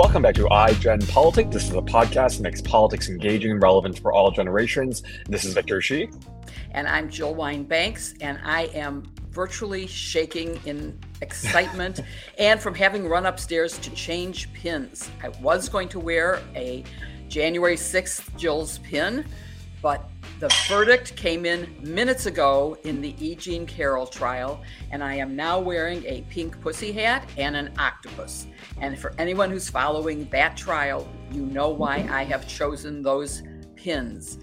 Welcome back to iGen Politics. This is a podcast that makes politics engaging and relevant for all generations. This is Victor Shee. And I'm Jill Wine-Banks, and I am virtually shaking in excitement and from having run upstairs to change pins. I was going to wear a January 6th Jill's pin, but the verdict came in minutes ago in the E. Jean Carroll trial, and I am now wearing a pink pussy hat and an octopus. And for anyone who's following that trial, you know why I have chosen those pins.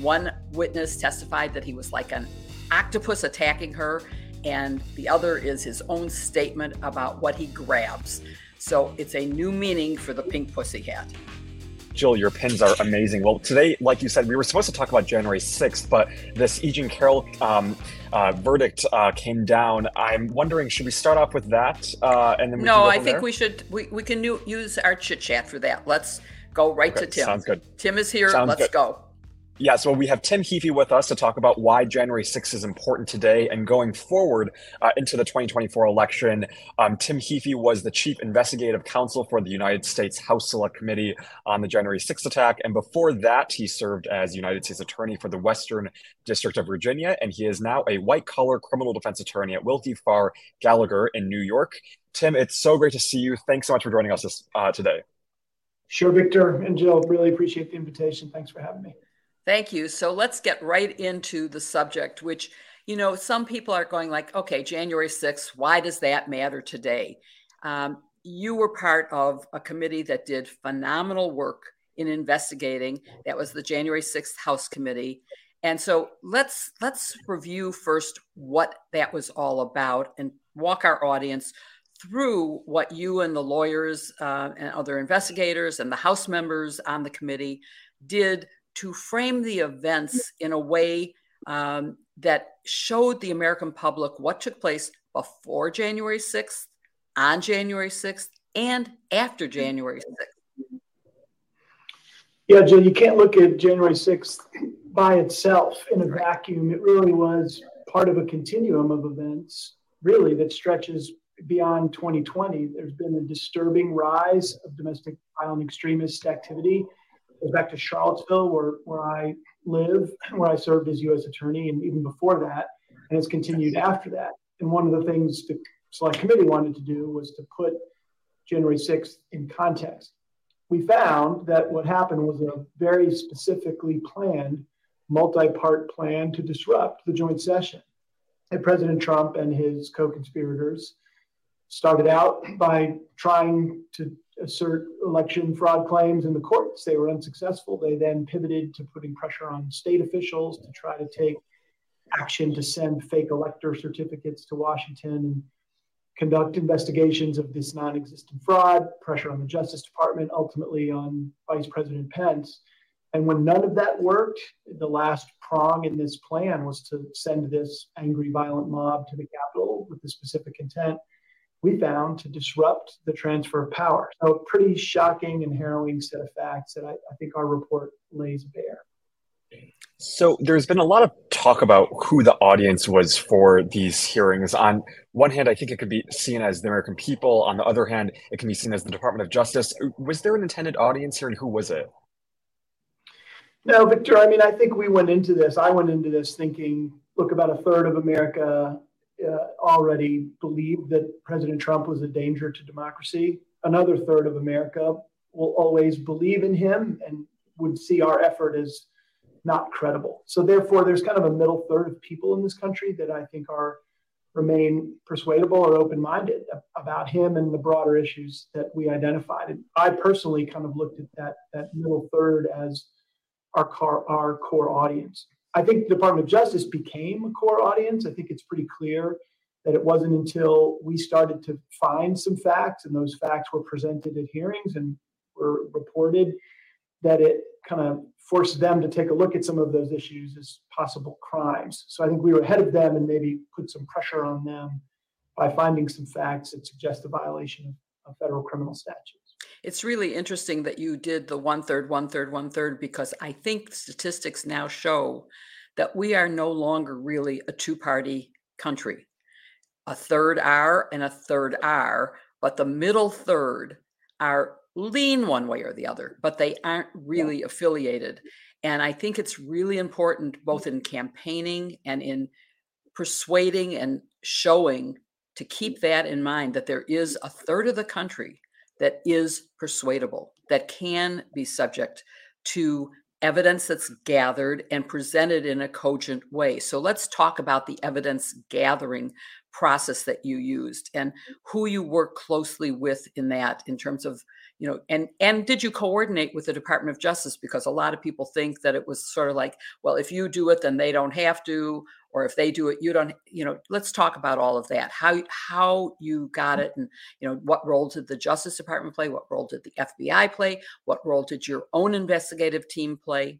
One witness testified that he was like an octopus attacking her, and the other is his own statement about what he grabs. So it's a new meaning for the pink pussy hat. Jill, your pins are amazing. Well, today, like you said, we were supposed to talk about January 6th, but this E. Jean Carroll verdict came down. I'm wondering, should we start off with that? We can use our chit chat for that. Let's go to Tim. Sounds good. Tim is here. Let's go. Yeah, so we have Tim Heaphy with us to talk about why January 6th is important today and going forward into the 2024 election. Tim Heaphy was the chief investigative counsel for the United States House Select Committee on the January 6th attack. And before that, he served as United States Attorney for the Western District of Virginia. And he is now a white-collar criminal defense attorney at Wilkie Farr Gallagher in New York. Tim, it's so great to see you. Thanks so much for joining us today. Sure, Victor and Jill. Really appreciate the invitation. Thanks for having me. Thank you. So let's get right into the subject, which, you know, some people are going like, okay, January 6th, why does that matter today? You were part of a committee that did phenomenal work in investigating. That was the January 6th House Committee. And so let's review first what that was all about and walk our audience through what you and the lawyers and other investigators and the House members on the committee did to frame the events in a way that showed the American public what took place before January 6th, on January 6th, and after January 6th. Yeah, Jill, you can't look at January 6th by itself in a vacuum. It really was part of a continuum of events, really, that stretches beyond 2020. There's been a disturbing rise of domestic violent extremist activity. Goes back to Charlottesville, where I live, where I served as U.S. attorney, and even before that, and it's continued after that. And one of the things the Select Committee wanted to do was to put January 6th in context. We found that what happened was a very specifically planned, multi-part plan to disrupt the joint session. And President Trump and his co-conspirators started out by trying to assert election fraud claims in the courts. They were unsuccessful. They then pivoted to putting pressure on state officials to try to take action to send fake elector certificates to Washington and conduct investigations of this non-existent fraud, pressure on the Justice Department, ultimately on Vice President Pence. And when none of that worked, the last prong in this plan was to send this angry, violent mob to the Capitol with the specific intent we found to disrupt the transfer of power. So a pretty shocking and harrowing set of facts that I think our report lays bare. So there's been a lot of talk about who the audience was for these hearings. On one hand, I think it could be seen as the American people. On the other hand, it can be seen as the Department of Justice. Was there an intended audience here, and who was it? No, Victor, I mean, I think I went into this thinking, look, about a third of America already believed that President Trump was a danger to democracy. Another third of America will always believe in him and would see our effort as not credible. So therefore, there's kind of a middle third of people in this country that I think remain persuadable or open-minded about him and the broader issues that we identified. And I personally kind of looked at that middle third as our core audience. I think the Department of Justice became a core audience. I think it's pretty clear that it wasn't until we started to find some facts, and those facts were presented at hearings and were reported, that it kind of forced them to take a look at some of those issues as possible crimes. So I think we were ahead of them and maybe put some pressure on them by finding some facts that suggest the violation of federal criminal statutes. It's really interesting that you did the one-third, one-third, one-third, because I think statistics now show that we are no longer really a two-party country. A third are and a third are, but the middle third are lean one way or the other, but they aren't really affiliated. And I think it's really important, both in campaigning and in persuading and showing, to keep that in mind, that there is a third of the country that is persuadable, that can be subject to evidence that's gathered and presented in a cogent way. So let's talk about the evidence gathering process that you used and who you work closely with in that, in terms of, you know, and did you coordinate with the Department of Justice? Because a lot of people think that it was sort of like, well, if you do it, then they don't have to, or if they do it, you don't, you know. Let's talk about all of that, how you got it, and, you know, what role did the Justice Department play? What role did the FBI play? What role did your own investigative team play?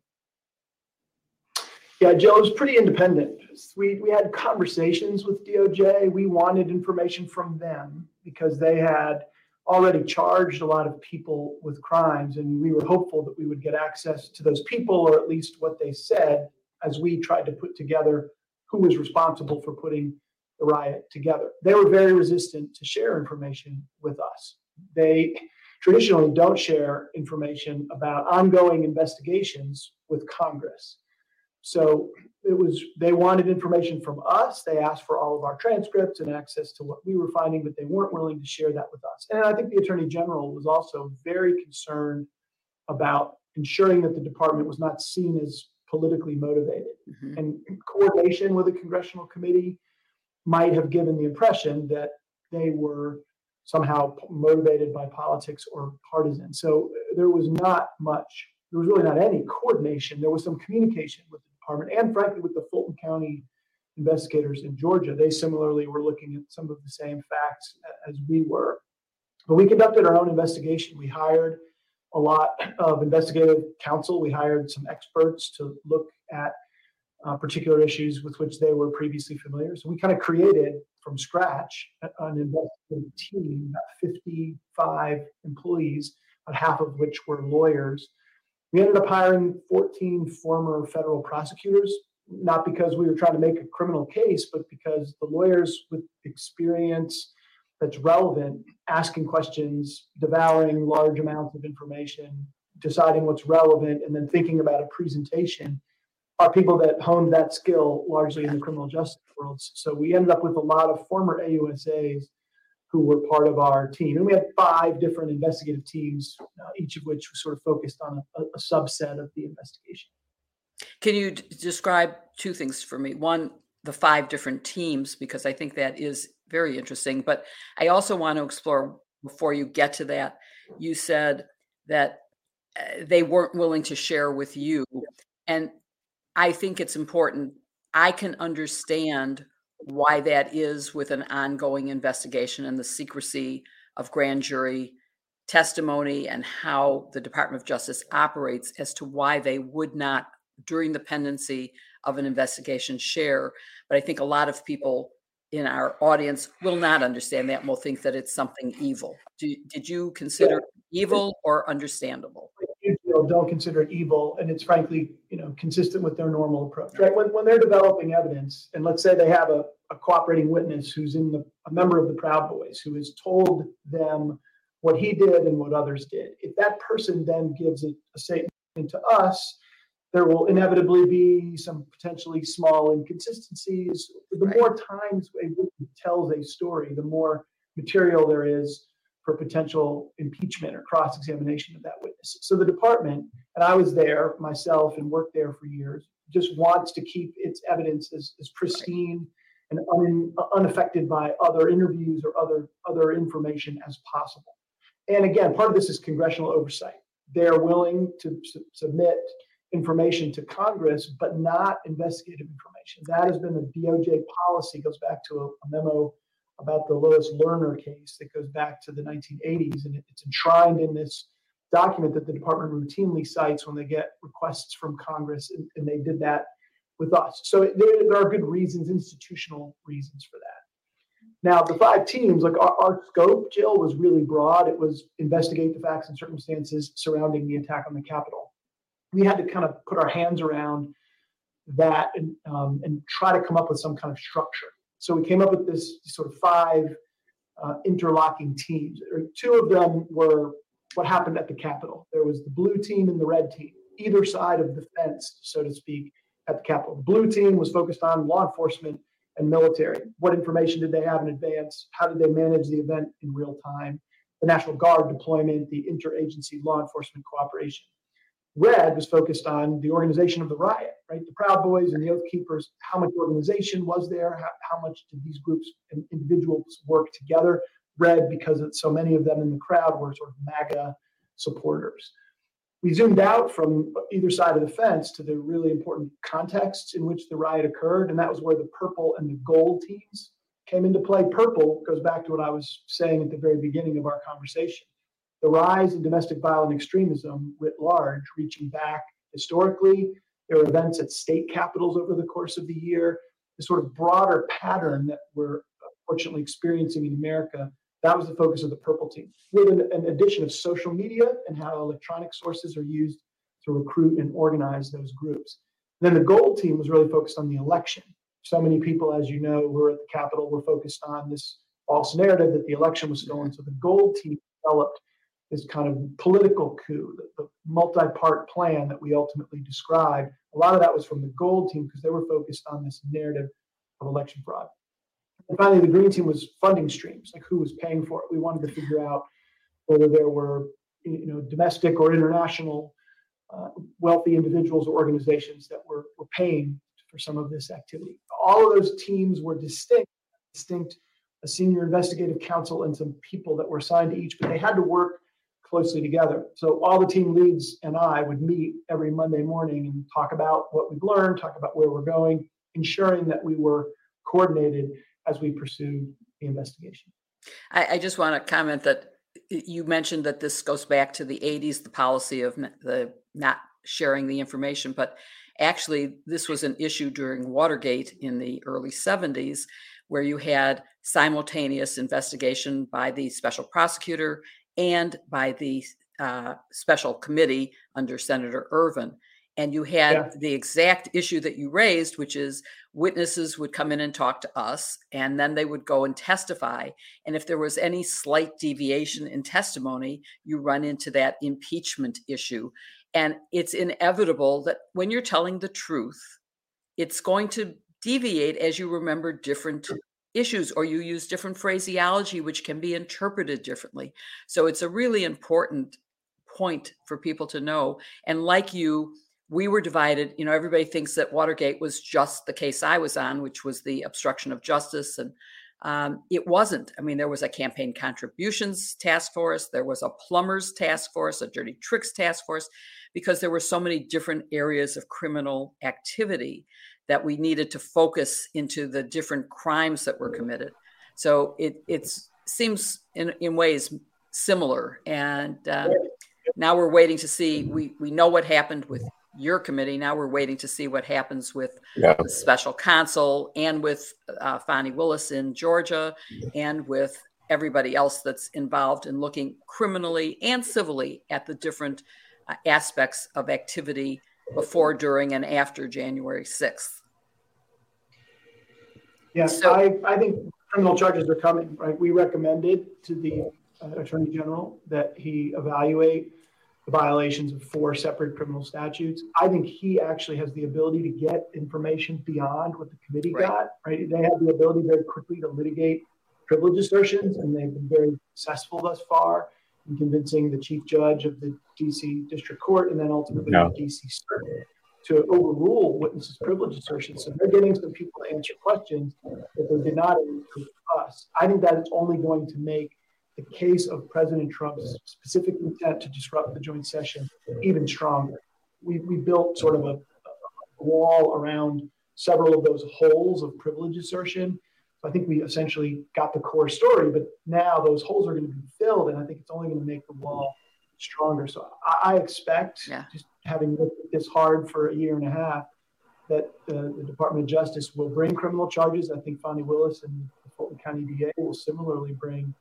Yeah, Jill, it was pretty independent. We had conversations with DOJ. We wanted information from them because they had already charged a lot of people with crimes, and we were hopeful that we would get access to those people, or at least what they said, as we tried to put together who was responsible for putting the riot together. They were very resistant to share information with us. They traditionally don't share information about ongoing investigations with Congress. So it was, they wanted information from us. They asked for all of our transcripts and access to what we were finding, but they weren't willing to share that with us. And I think the Attorney General was also very concerned about ensuring that the department was not seen as politically motivated. Mm-hmm. And coordination with a congressional committee might have given the impression that they were somehow motivated by politics or partisan. So there was not much, there was really not any coordination. There was some communication with the and frankly with the Fulton County investigators in Georgia. They similarly were looking at some of the same facts as we were. But we conducted our own investigation. We hired a lot of investigative counsel. We hired some experts to look at particular issues with which they were previously familiar. So we kind of created from scratch an investigative team, about 55 employees, about half of which were lawyers. We ended up hiring 14 former federal prosecutors, not because we were trying to make a criminal case, but because the lawyers with experience that's relevant, asking questions, devouring large amounts of information, deciding what's relevant, and then thinking about a presentation, are people that honed that skill largely in the criminal justice world. So we ended up with a lot of former AUSAs who were part of our team. And we had 5 different investigative teams, each of which was sort of focused on a subset of the investigation. Can you describe 2 things for me? One, the 5 different teams, because I think that is very interesting. But I also want to explore, before you get to that, you said that they weren't willing to share with you. And I think it's important. I can understand why that is with an ongoing investigation and the secrecy of grand jury testimony and how the Department of Justice operates, as to why they would not, during the pendency of an investigation, share. But I think a lot of people in our audience will not understand that and will think that it's something evil. Did you consider it evil or understandable? Don't consider it evil, and it's frankly, you know, consistent with their normal approach. Right? When they're developing evidence, and let's say they have a cooperating witness who's a member of the Proud Boys, who has told them what he did and what others did. If that person then gives a statement to us, there will inevitably be some potentially small inconsistencies. The more times a witness tells a story, the more material there is for potential impeachment or cross-examination of that witness. So the department, and I was there myself and worked there for years, just wants to keep its evidence as pristine and unaffected by other interviews or other information as possible. And again, part of this is congressional oversight. They're willing to submit information to Congress, but not investigative information. That has been a DOJ policy, goes back to a memo about the Lois Lerner case that goes back to the 1980s. And it's enshrined in this document that the department routinely cites when they get requests from Congress, and they did that with us. So there are good reasons, institutional reasons for that. Now, the 5 teams, like our scope, Jill, was really broad. It was investigate the facts and circumstances surrounding the attack on the Capitol. We had to kind of put our hands around that and try to come up with some kind of structure. So we came up with this sort of 5 interlocking teams. 2 of them were what happened at the Capitol. There was the blue team and the red team, either side of the fence, so to speak, at the Capitol. The blue team was focused on law enforcement and military. What information did they have in advance? How did they manage the event in real time? The National Guard deployment, the interagency law enforcement cooperation. Red was focused on the organization of the riot, right? The Proud Boys and the Oath Keepers, how much organization was there? How much did these groups and individuals work together? Red, because so many of them in the crowd were sort of MAGA supporters. We zoomed out from either side of the fence to the really important contexts in which the riot occurred, and that was where the purple and the gold teams came into play. Purple goes back to what I was saying at the very beginning of our conversation. The rise in domestic violent extremism writ large, reaching back historically. There were events at state capitals over the course of the year. The sort of broader pattern that we're fortunately experiencing in America, that was the focus of the purple team, with an addition of social media and how electronic sources are used to recruit and organize those groups. And then the gold team was really focused on the election. So many people, as you know, were at the Capitol, were focused on this false narrative that the election was stolen. So the gold team developed this kind of political coup, the multi-part plan that we ultimately described. A lot of that was from the gold team because they were focused on this narrative of election fraud. And finally, the green team was funding streams, like who was paying for it. We wanted to figure out whether there were, domestic or international wealthy individuals or organizations that were paying for some of this activity. All of those teams were distinct, a senior investigative counsel and some people that were assigned to each, but they had to work closely together. So all the team leads and I would meet every Monday morning and talk about what we've learned, talk about where we're going, ensuring that we were coordinated as we pursued the investigation. I just want to comment that you mentioned that this goes back to the 80s, the policy of the not sharing the information, but actually this was an issue during Watergate in the early 70s, where you had simultaneous investigation by the special prosecutor and by the special committee under Senator Ervin. And you had the exact issue that you raised, which is witnesses would come in and talk to us, and then they would go and testify. And if there was any slight deviation in testimony, you run into that impeachment issue. And it's inevitable that when you're telling the truth, it's going to deviate as you remember different issues, or you use different phraseology, which can be interpreted differently. So it's a really important point for people to know. And like you, we were divided. Everybody thinks that Watergate was just the case I was on, which was the obstruction of justice. And it wasn't. There was a campaign contributions task force. There was a plumbers task force, a dirty tricks task force, because there were so many different areas of criminal activity that we needed to focus into the different crimes that were committed. So it seems in ways similar. And now we're waiting to see, we know what happened with your committee. Now we're waiting to see what happens with the special counsel and with Fani Willis in Georgia and with everybody else that's involved in looking criminally and civilly at the different aspects of activity before, during, and after January 6th. Yes, so, I think criminal charges are coming, right? We recommended to the Attorney General that he evaluate the violations of 4 separate criminal statutes. I think he actually has the ability to get information beyond what the committee got, right? They have the ability very quickly to litigate privilege assertions, and they've been very successful thus far in convincing the chief judge of the D.C. District Court and then ultimately the D.C. Circuit to overrule witnesses' privilege assertions. So they're getting some people to answer questions that they did not answer to us. I think that it's only going to make the case of President Trump's specific intent to disrupt the joint session even stronger. We built sort of a wall around several of those holes of privilege assertion. I think we essentially got the core story, but now those holes are going to be filled, and I think it's only going to make the wall stronger. So I expect, just having looked at this hard for a year and a half, that the Department of Justice will bring criminal charges. I think Fani Willis and the Fulton County DA will similarly bring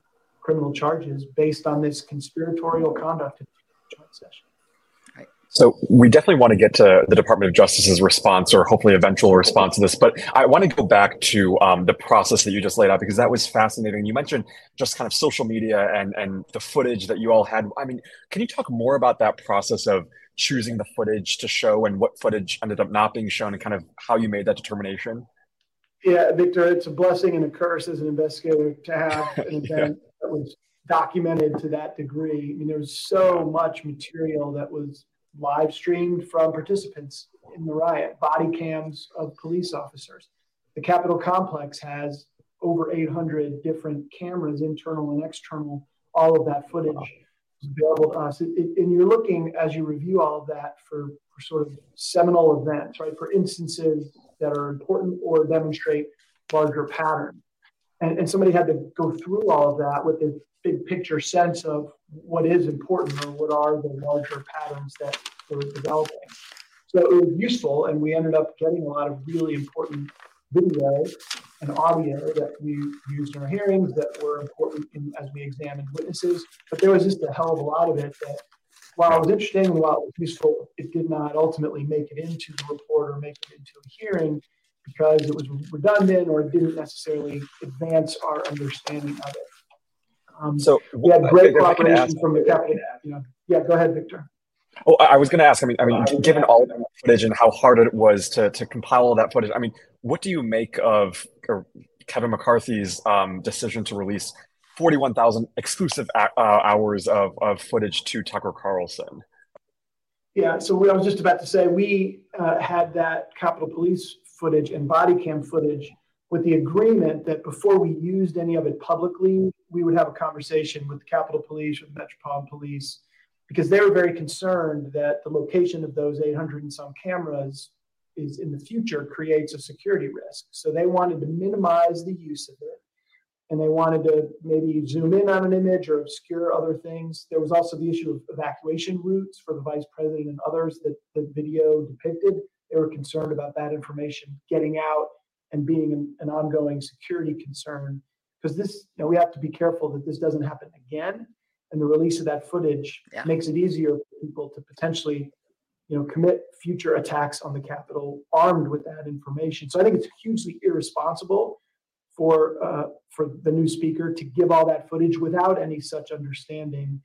criminal charges based on this conspiratorial conduct in the joint session. Right. So we definitely want to get to the Department of Justice's response, or hopefully eventual response to this. But I want to go back to the process that you just laid out, because that was fascinating. You mentioned just kind of social media and the footage that you all had. I mean, can you talk more about that process of choosing the footage to show and what footage ended up not being shown and kind of how you made that determination? Yeah, Victor, it's a blessing and a curse as an investigator to have an event that was documented to that degree. I mean, there was so much material that was live streamed from participants in the riot, body cams of police officers. The Capitol complex has over 800 different cameras, internal and external. All of that footage is available to us. And you're looking, as you review all of that, for sort of seminal events, right? For instances that are important or demonstrate larger patterns. And somebody had to go through all of that with the big picture sense of what is important or what are the larger patterns that we're developing. So it was useful, and we ended up getting a lot of really important video and audio that we used in our hearings that were important as we examined witnesses. But there was just a hell of a lot of it that, while it was interesting and while it was useful, it did not ultimately make it into the report or make it into a hearing because it was redundant or it didn't necessarily advance our understanding of it. So we had great cooperation from the Capitol. Yeah, go ahead, Victor. Oh, I was going to ask. I mean, given all of that footage and how hard it was to compile all that footage, I mean, what do you make of Kevin McCarthy's decision to release 41,000 exclusive hours of footage to Tucker Carlson? Yeah. So I was just about to say we had that Capitol Police footage and body cam footage, with the agreement that before we used any of it publicly, we would have a conversation with the Capitol Police or the Metropolitan Police, because they were very concerned that the location of those 800 and some cameras is in the future creates a security risk. So they wanted to minimize the use of it, and they wanted to maybe zoom in on an image or obscure other things. There was also the issue of evacuation routes for the vice president and others that the video depicted. They were concerned about that information getting out and being an ongoing security concern, because this, you know, we have to be careful that this doesn't happen again. And the release of that footage makes it easier for people to potentially, you know, commit future attacks on the Capitol armed with that information. So I think it's hugely irresponsible for the new speaker to give all that footage without any such understanding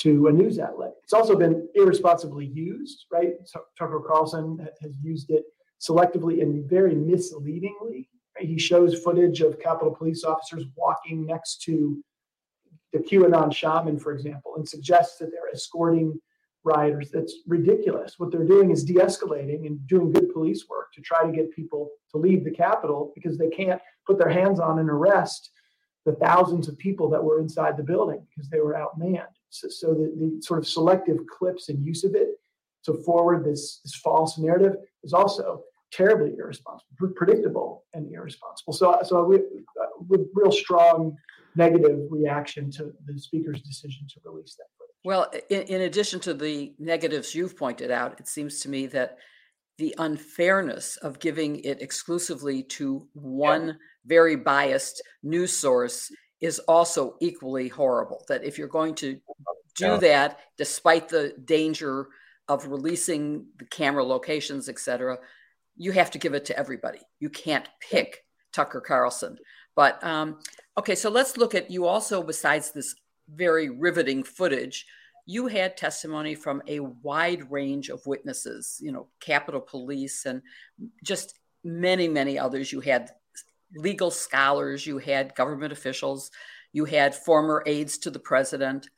to a news outlet. It's also been irresponsibly used, right? Tucker Carlson has used it selectively and very misleadingly. He shows footage of Capitol Police officers walking next to the QAnon shaman, for example, and suggests that they're escorting rioters. That's ridiculous. What they're doing is de-escalating and doing good police work to try to get people to leave the Capitol because they can't put their hands on and arrest the thousands of people that were inside the building because they were outmanned. So the sort of selective clips and use of it to forward this false narrative is also terribly irresponsible, predictable, and irresponsible. So with real strong negative reaction to the speaker's decision to release that footage. Well, in addition to the negatives you've pointed out, it seems to me that the unfairness of giving it exclusively to one very biased news source is also equally horrible. That if you're going to do that, despite the danger of releasing the camera locations, et cetera, you have to give it to everybody. You can't pick Tucker Carlson. But, okay, so let's look at, you also, besides this very riveting footage, you had testimony from a wide range of witnesses, you know, Capitol Police and just many, many others. You had legal scholars, you had government officials, you had former aides to the president.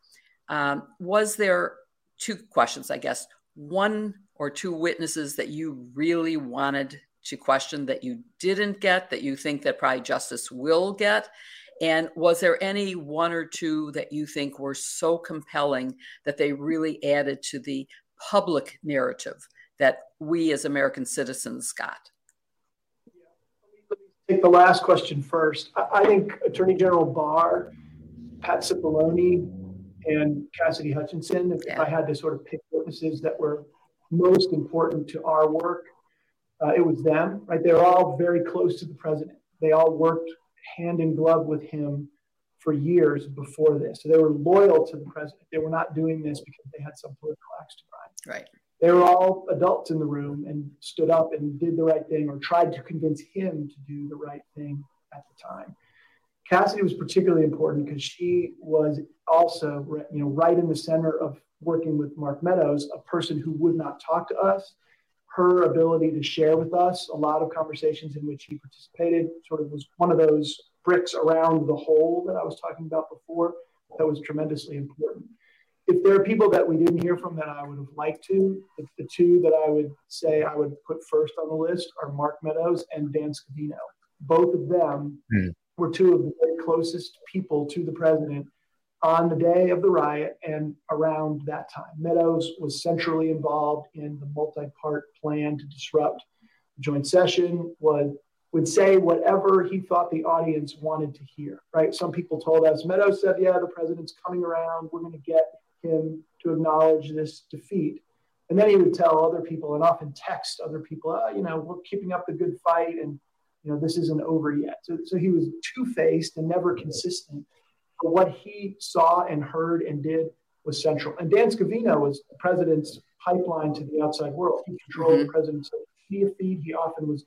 Was there, two questions, I guess, one or two witnesses that you really wanted to question that you didn't get, that you think that probably justice will get? And was there any one or two that you think were so compelling that they really added to the public narrative that we as American citizens got? Yeah. Let me take the last question first. I think Attorney General Barr, Pat Cipollone, and Cassidy Hutchinson, if I had to sort of pick witnesses that were most important to our work, it was them, right? They're all very close to the president. They all worked hand in glove with him for years before this. So they were loyal to the president. They were not doing this because they had some political axe to grind. Right. They were all adults in the room and stood up and did the right thing, or tried to convince him to do the right thing at the time. Cassidy was particularly important because she was also, you know, right in the center of working with Mark Meadows, a person who would not talk to us. Her ability to share with us a lot of conversations in which he participated sort of was one of those bricks around the hole that I was talking about before that was tremendously important. If there are people that we didn't hear from that I would have liked to, the two that I would say I would put first on the list are Mark Meadows and Dan Scavino. Both of them were two of the very closest people to the president on the day of the riot and around that time. Meadows was centrally involved in the multi-part plan to disrupt the joint session, would say whatever he thought the audience wanted to hear, right? Some people told us, Meadows said, yeah, the president's coming around, we're going to get him to acknowledge this defeat. And then he would tell other people and often text other people, oh, you know, we're keeping up the good fight and, you know, this isn't over yet. So he was two-faced and never consistent. But what he saw and heard and did was central. And Dan Scavino was the president's pipeline to the outside world. He controlled the president's media feed. He often was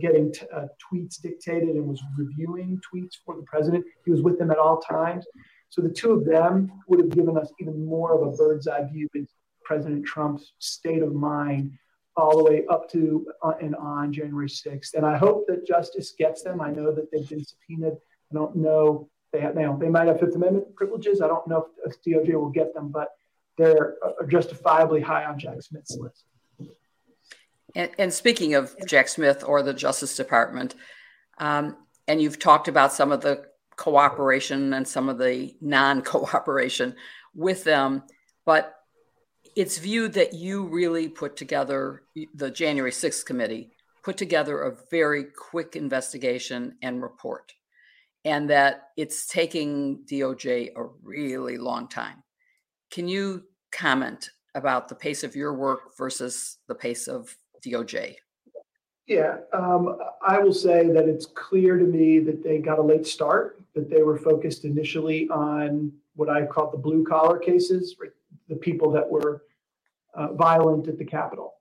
getting tweets dictated and was reviewing tweets for the president. He was with them at all times. So the two of them would have given us even more of a bird's eye view into President Trump's state of mind all the way up to and on January 6th. And I hope that justice gets them. I know that they've been subpoenaed. I don't know. They might have Fifth Amendment privileges. I don't know if DOJ will get them, but they're justifiably high on Jack Smith's list. And speaking of Jack Smith or the Justice Department, and you've talked about some of the cooperation and some of the non-cooperation with them, but it's viewed that you really put together, the January 6th committee put together a very quick investigation and report, and that it's taking DOJ a really long time. Can you comment about the pace of your work versus the pace of DOJ? Yeah, I will say that it's clear to me that they got a late start, that they were focused initially on what I call the blue collar cases, the people that were violent at the Capitol.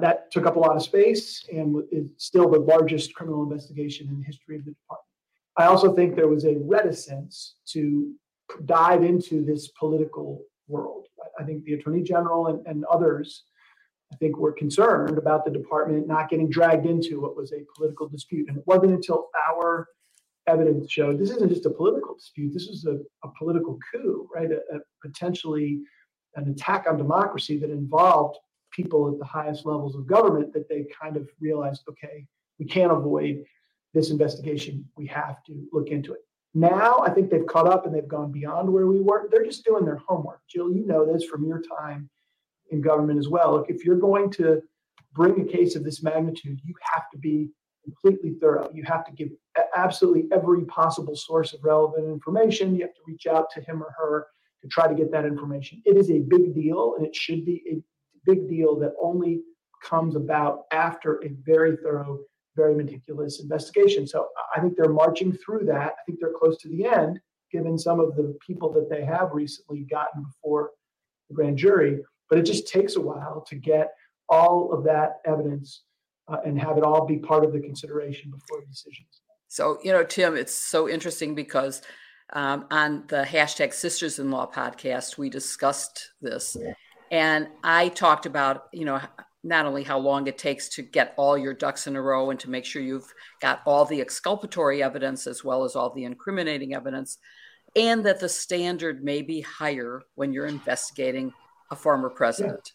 That took up a lot of space and is still the largest criminal investigation in the history of the department. I also think there was a reticence to dive into this political world. I think the Attorney General and others, I think, were concerned about the department not getting dragged into what was a political dispute. And it wasn't until our evidence showed this isn't just a political dispute, this is a political coup, right? A potentially an attack on democracy that involved people at the highest levels of government, that they kind of realized, okay, we can't avoid this investigation, we have to look into it. Now, I think they've caught up and they've gone beyond where we were. They're just doing their homework. Jill, you know this from your time in government as well. Look, if you're going to bring a case of this magnitude, you have to be completely thorough. You have to give absolutely every possible source of relevant information. You have to reach out to him or her to try to get that information. It is a big deal, and it should be a big deal that only comes about after a very thorough, very meticulous investigation. So I think they're marching through that. I think they're close to the end, given some of the people that they have recently gotten before the grand jury. But it just takes a while to get all of that evidence and have it all be part of the consideration before the decisions. So, you know, Tim, it's so interesting because on the hashtag Sisters in Law podcast, we discussed this. Yeah. And I talked about, you know, not only how long it takes to get all your ducks in a row and to make sure you've got all the exculpatory evidence as well as all the incriminating evidence, and that the standard may be higher when you're investigating a former president.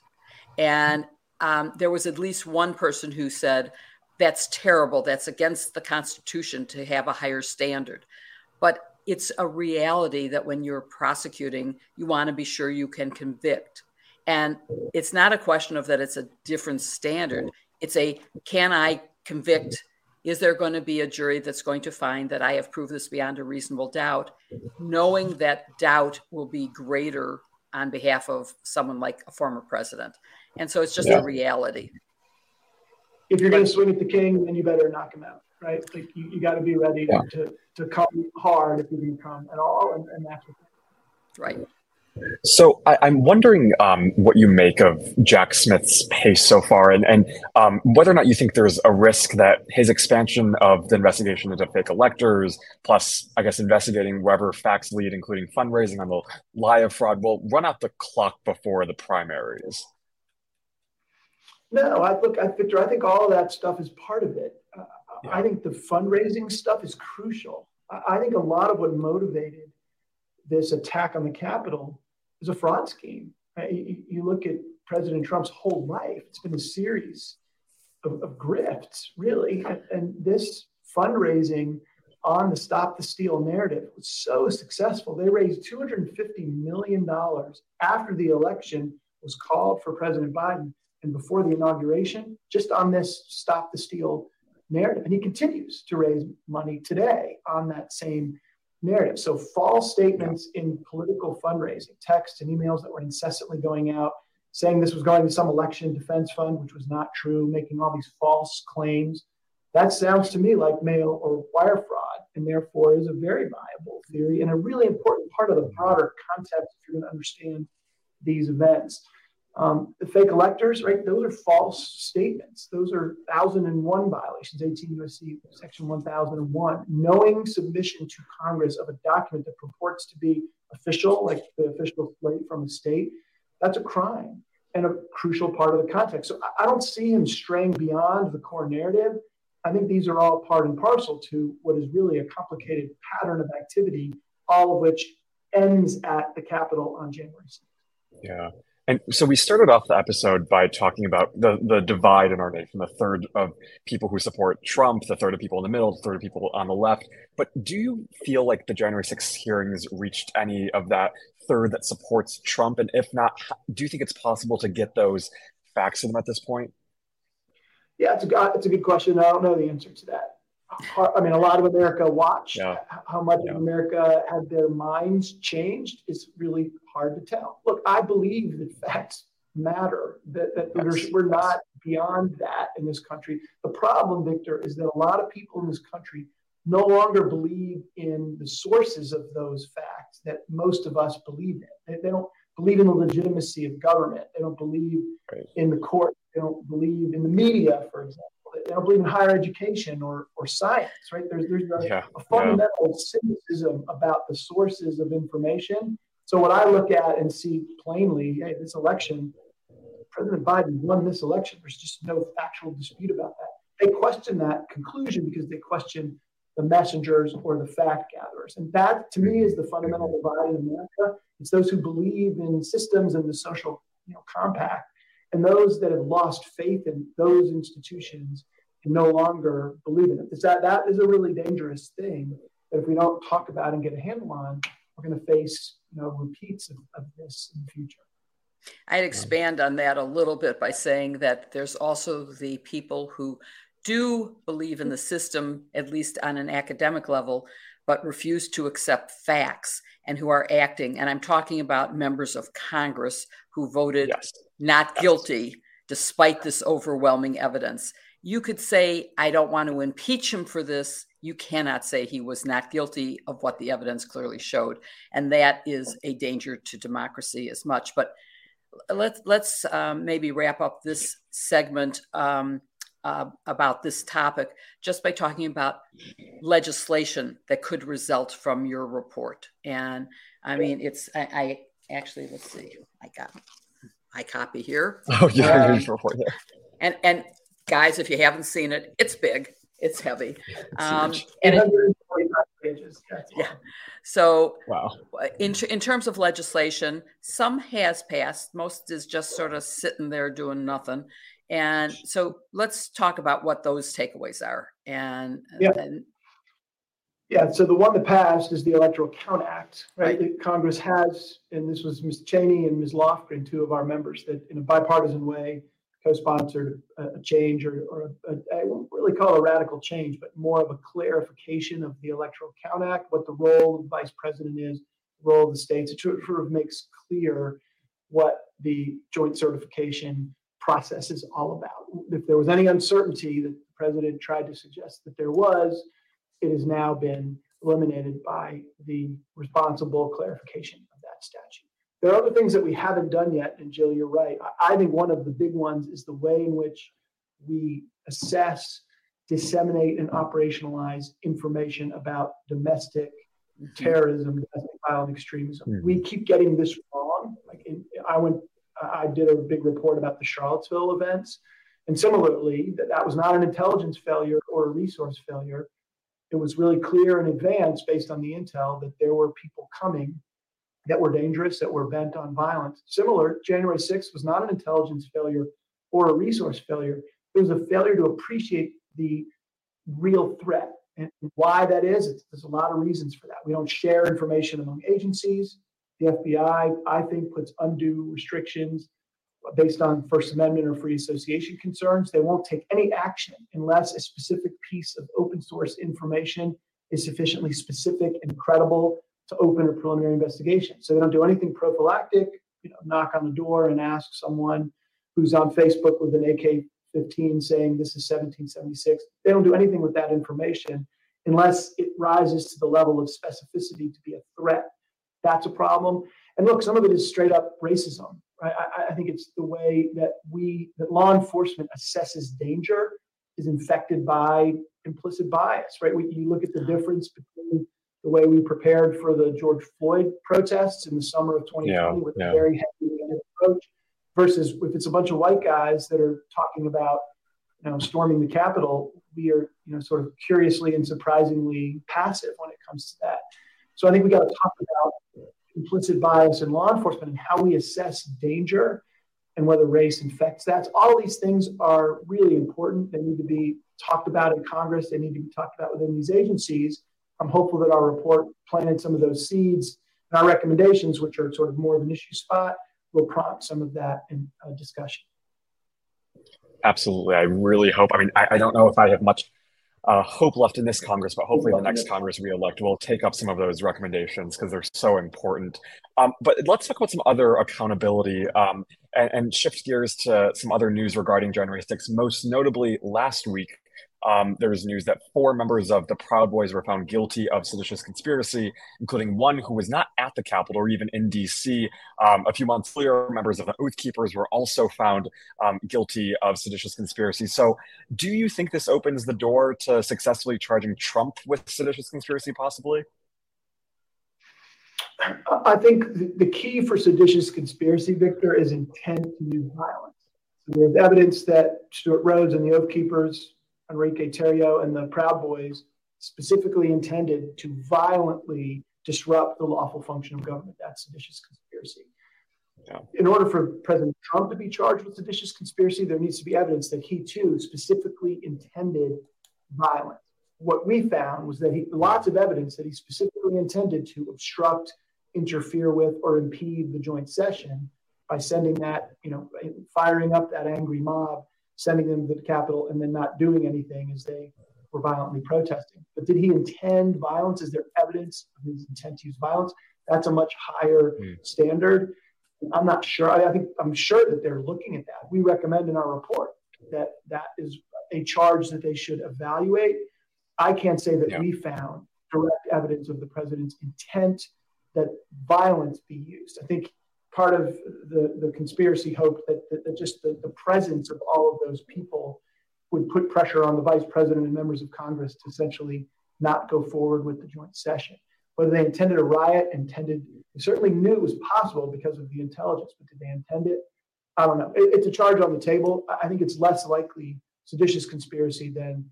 Yeah. And there was at least one person who said, that's terrible, that's against the Constitution to have a higher standard. But it's a reality that when you're prosecuting, you want to be sure you can convict. And it's not a question of that it's a different standard. It's a, can I convict? Is there going to be a jury that's going to find that I have proved this beyond a reasonable doubt, knowing that doubt will be greater on behalf of someone like a former president? And so it's just a reality. If you're going to swing at the king, then you better knock him out, right? Like you got to be ready to come hard if you can come at all. And that's what. Right. So I'm wondering what you make of Jack Smith's pace so far, and whether or not you think there's a risk that his expansion of the investigation into fake electors, plus, I guess, investigating wherever facts lead, including fundraising on the lie of fraud, will run out the clock before the primaries. No, Victor, I think all of that stuff is part of it. Yeah. I think the fundraising stuff is crucial. I think a lot of what motivated this attack on the Capitol is a fraud scheme. Right? You look at President Trump's whole life, it's been a series of grifts, really. And this fundraising on the Stop the Steal narrative was so successful. They raised $250 million after the election was called for President Biden and before the inauguration, just on this Stop the Steal narrative. And he continues to raise money today on that same narrative. So false statements in political fundraising, texts and emails that were incessantly going out, saying this was going to some election defense fund, which was not true, making all these false claims. That sounds to me like mail or wire fraud, and therefore is a very viable theory and a really important part of the broader context if you're going to understand these events. The fake electors, right? Those are false statements. Those are 1001 violations, 18 U.S.C. Section 1001. Knowing submission to Congress of a document that purports to be official, like the official slate from a state, that's a crime and a crucial part of the context. So I don't see him straying beyond the core narrative. I think these are all part and parcel to what is really a complicated pattern of activity, all of which ends at the Capitol on January 6th. Yeah. And so we started off the episode by talking about the divide in our nation, the third of people who support Trump, the third of people in the middle, the third of people on the left. But do you feel like the January 6th hearings reached any of that third that supports Trump? And if not, do you think it's possible to get those facts to them at this point? Yeah, it's a good question. I don't know the answer to that. I mean, a lot of America watched. Yeah. How much of America had their minds changed is really hard to tell. Look, I believe that facts matter, that we're not beyond that in this country. The problem, Victor, is that a lot of people in this country no longer believe in the sources of those facts that most of us believe in. They don't believe in the legitimacy of government. They don't believe in the court. They don't believe in the media, for example. They don't believe in higher education or science, right? There's a fundamental cynicism about the sources of information. So what I look at and see plainly, hey, this election, President Biden won this election. There's just no factual dispute about that. They question that conclusion because they question the messengers or the fact gatherers. And that, to me, is the fundamental divide in America. It's those who believe in systems and the social compact, and those that have lost faith in those institutions and no longer believe in it. That is a really dangerous thing that if we don't talk about and get a handle on, we're going to face repeats of this in the future. I'd expand on that a little bit by saying that there's also the people who do believe in the system, at least on an academic level, but refuse to accept facts and who are acting. And I'm talking about members of Congress who voted not guilty despite this overwhelming evidence. You could say, I don't want to impeach him for this. You cannot say he was not guilty of what the evidence clearly showed. And that is a danger to democracy as much. But let's maybe wrap up this segment about this topic just by talking about legislation that could result from your report. And I mean, I actually, let's see, I got my copy here. Oh yeah, your report there. And guys, if you haven't seen it, it's big, it's heavy. And 145 pages. Yeah. So wow. In terms of legislation, some has passed. Most is just sort of sitting there doing nothing. And so let's talk about what those takeaways are. So the one that passed is the Electoral Count Act, right? Congress has, and this was Ms. Cheney and Ms. Lofgren, two of our members, that in a bipartisan way co-sponsored a change or I won't really call it a radical change, but more of a clarification of the Electoral Count Act, what the role of the vice president is, the role of the states. It sort of makes clear what the joint certification process is all about. If there was any uncertainty that the president tried to suggest that there was, it has now been eliminated by the responsible clarification of that statute. There are other things that we haven't done yet, and Jill, you're right. I think one of the big ones is the way in which we assess, disseminate, and operationalize information about domestic terrorism, domestic violent extremism. Mm-hmm. We keep getting this wrong. Like I did a big report about the Charlottesville events, and similarly, that was not an intelligence failure or a resource failure. It was really clear in advance, based on the intel, that there were people coming that were dangerous, that were bent on violence. Similar, January 6th was not an intelligence failure or a resource failure. It was a failure to appreciate the real threat. And why that is, there's a lot of reasons for that. We don't share information among agencies. The FBI, I think, puts undue restrictions based on First Amendment or free association concerns. They won't take any action unless a specific piece of open source information is sufficiently specific and credible to open a preliminary investigation. So they don't do anything prophylactic, knock on the door and ask someone who's on Facebook with an AK-15 saying this is 1776. They don't do anything with that information unless it rises to the level of specificity to be a threat. That's a problem. And look, some of it is straight up racism. Right? I think it's the way that law enforcement assesses danger is infected by implicit bias. Right? You look at the difference between the way we prepared for the George Floyd protests in the summer of 2020 with a very heavy approach, versus if it's a bunch of white guys that are talking about storming the Capitol, we are sort of curiously and surprisingly passive when it comes to that. So I think we got to talk about implicit bias in law enforcement and how we assess danger and whether race infects that. So all of these things are really important. They need to be talked about in Congress. They need to be talked about within these agencies. I'm hopeful that our report planted some of those seeds, and our recommendations, which are sort of more of an issue spot, will prompt some of that in discussion. Absolutely. I really hope. I don't know if I have much hope left in this Congress, but hopefully the next Congress we elect will take up some of those recommendations because they're so important. But let's talk about some other accountability and shift gears to some other news regarding January 6th, most notably last week. There was news that 4 members of the Proud Boys were found guilty of seditious conspiracy, including one who was not at the Capitol or even in D.C. A few months later, members of the Oath Keepers were also found guilty of seditious conspiracy. So do you think this opens the door to successfully charging Trump with seditious conspiracy, possibly? I think the key for seditious conspiracy, Victor, is intent to use violence. So there's evidence that Stuart Rhodes and the Oath Keepers, Enrique Tarrio, and the Proud Boys specifically intended to violently disrupt the lawful function of government. That's seditious conspiracy. Yeah. In order for President Trump to be charged with seditious conspiracy, there needs to be evidence that he too specifically intended violence. What we found was that lots of evidence that he specifically intended to obstruct, interfere with, or impede the joint session by sending that, firing up that angry mob, sending them to the Capitol, and then not doing anything as they were violently protesting. But did he intend violence? Is there evidence of his intent to use violence? That's a much higher standard. I'm not sure. I'm sure that they're looking at that. We recommend in our report that is a charge that they should evaluate. I can't say that we found direct evidence of the president's intent that violence be used. I think part of the conspiracy hoped that just the presence of all of those people would put pressure on the vice president and members of Congress to essentially not go forward with the joint session. Whether they intended a riot, they certainly knew it was possible because of the intelligence, but did they intend it? I don't know. It's a charge on the table. I think it's less likely seditious conspiracy than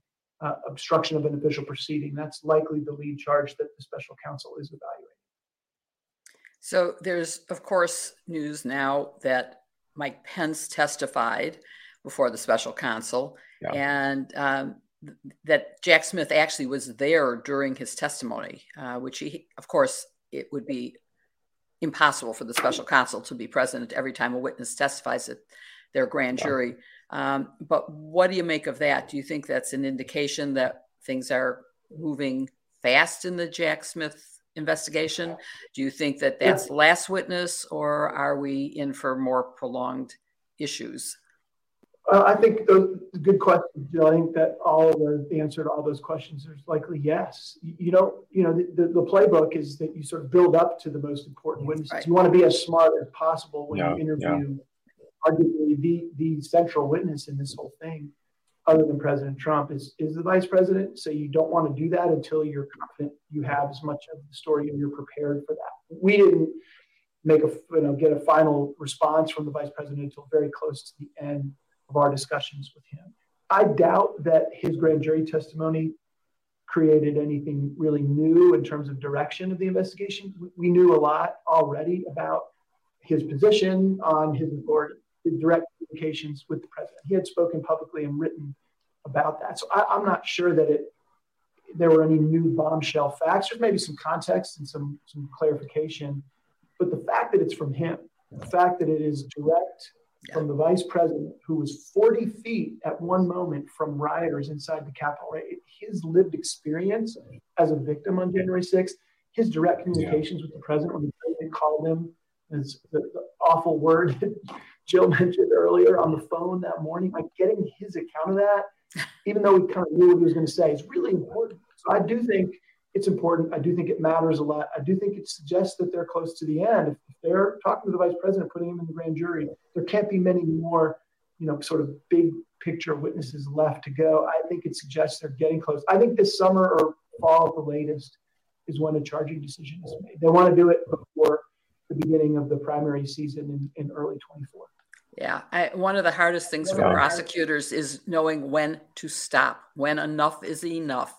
obstruction of an official proceeding. That's likely the lead charge that the special counsel is evaluating. So there's, of course, news now that Mike Pence testified before the special counsel and that Jack Smith actually was there during his testimony, which he, of course, it would be impossible for the special counsel to be present every time a witness testifies at their grand jury. But what do you make of that? Do you think that's an indication that things are moving fast in the Jack Smith investigation? Do you think that that's the last witness, or are we in for more prolonged issues? I think those good questions, Jill. I think that all of the answer to all those questions is likely yes. The playbook is that you sort of build up to the most important witnesses. Right. You want to be as smart as possible when you interview arguably the central witness in this whole thing, other than President Trump, is the vice president. So you don't want to do that until you're confident you have as much of the story and you're prepared for that. We didn't get a final response from the vice president until very close to the end of our discussions with him. I doubt that his grand jury testimony created anything really new in terms of direction of the investigation. We knew a lot already about his position on his authority, his direct communications with the president. He had spoken publicly and written about that. So I'm not sure that there were any new bombshell facts. There's maybe some context and some clarification, but the fact that it's from him, the fact that it is direct from the vice president, who was 40 feet at one moment from rioters inside the Capitol, right? His lived experience as a victim on January 6th, his direct communications with the president when the president called him, is the awful word that Jill mentioned earlier, on the phone that morning, like getting his account of that, even though we kind of knew what he was going to say, is really important. So I do think it's important. I do think it matters a lot. I do think it suggests that they're close to the end. If they're talking to the vice president, putting him in the grand jury, there can't be many more, sort of big picture witnesses left to go. I think it suggests they're getting close. I think this summer or fall at the latest is when a charging decision is made. They want to do it before the beginning of the primary season in early 2024. Yeah, one of the hardest things for prosecutors is knowing when to stop, when enough is enough.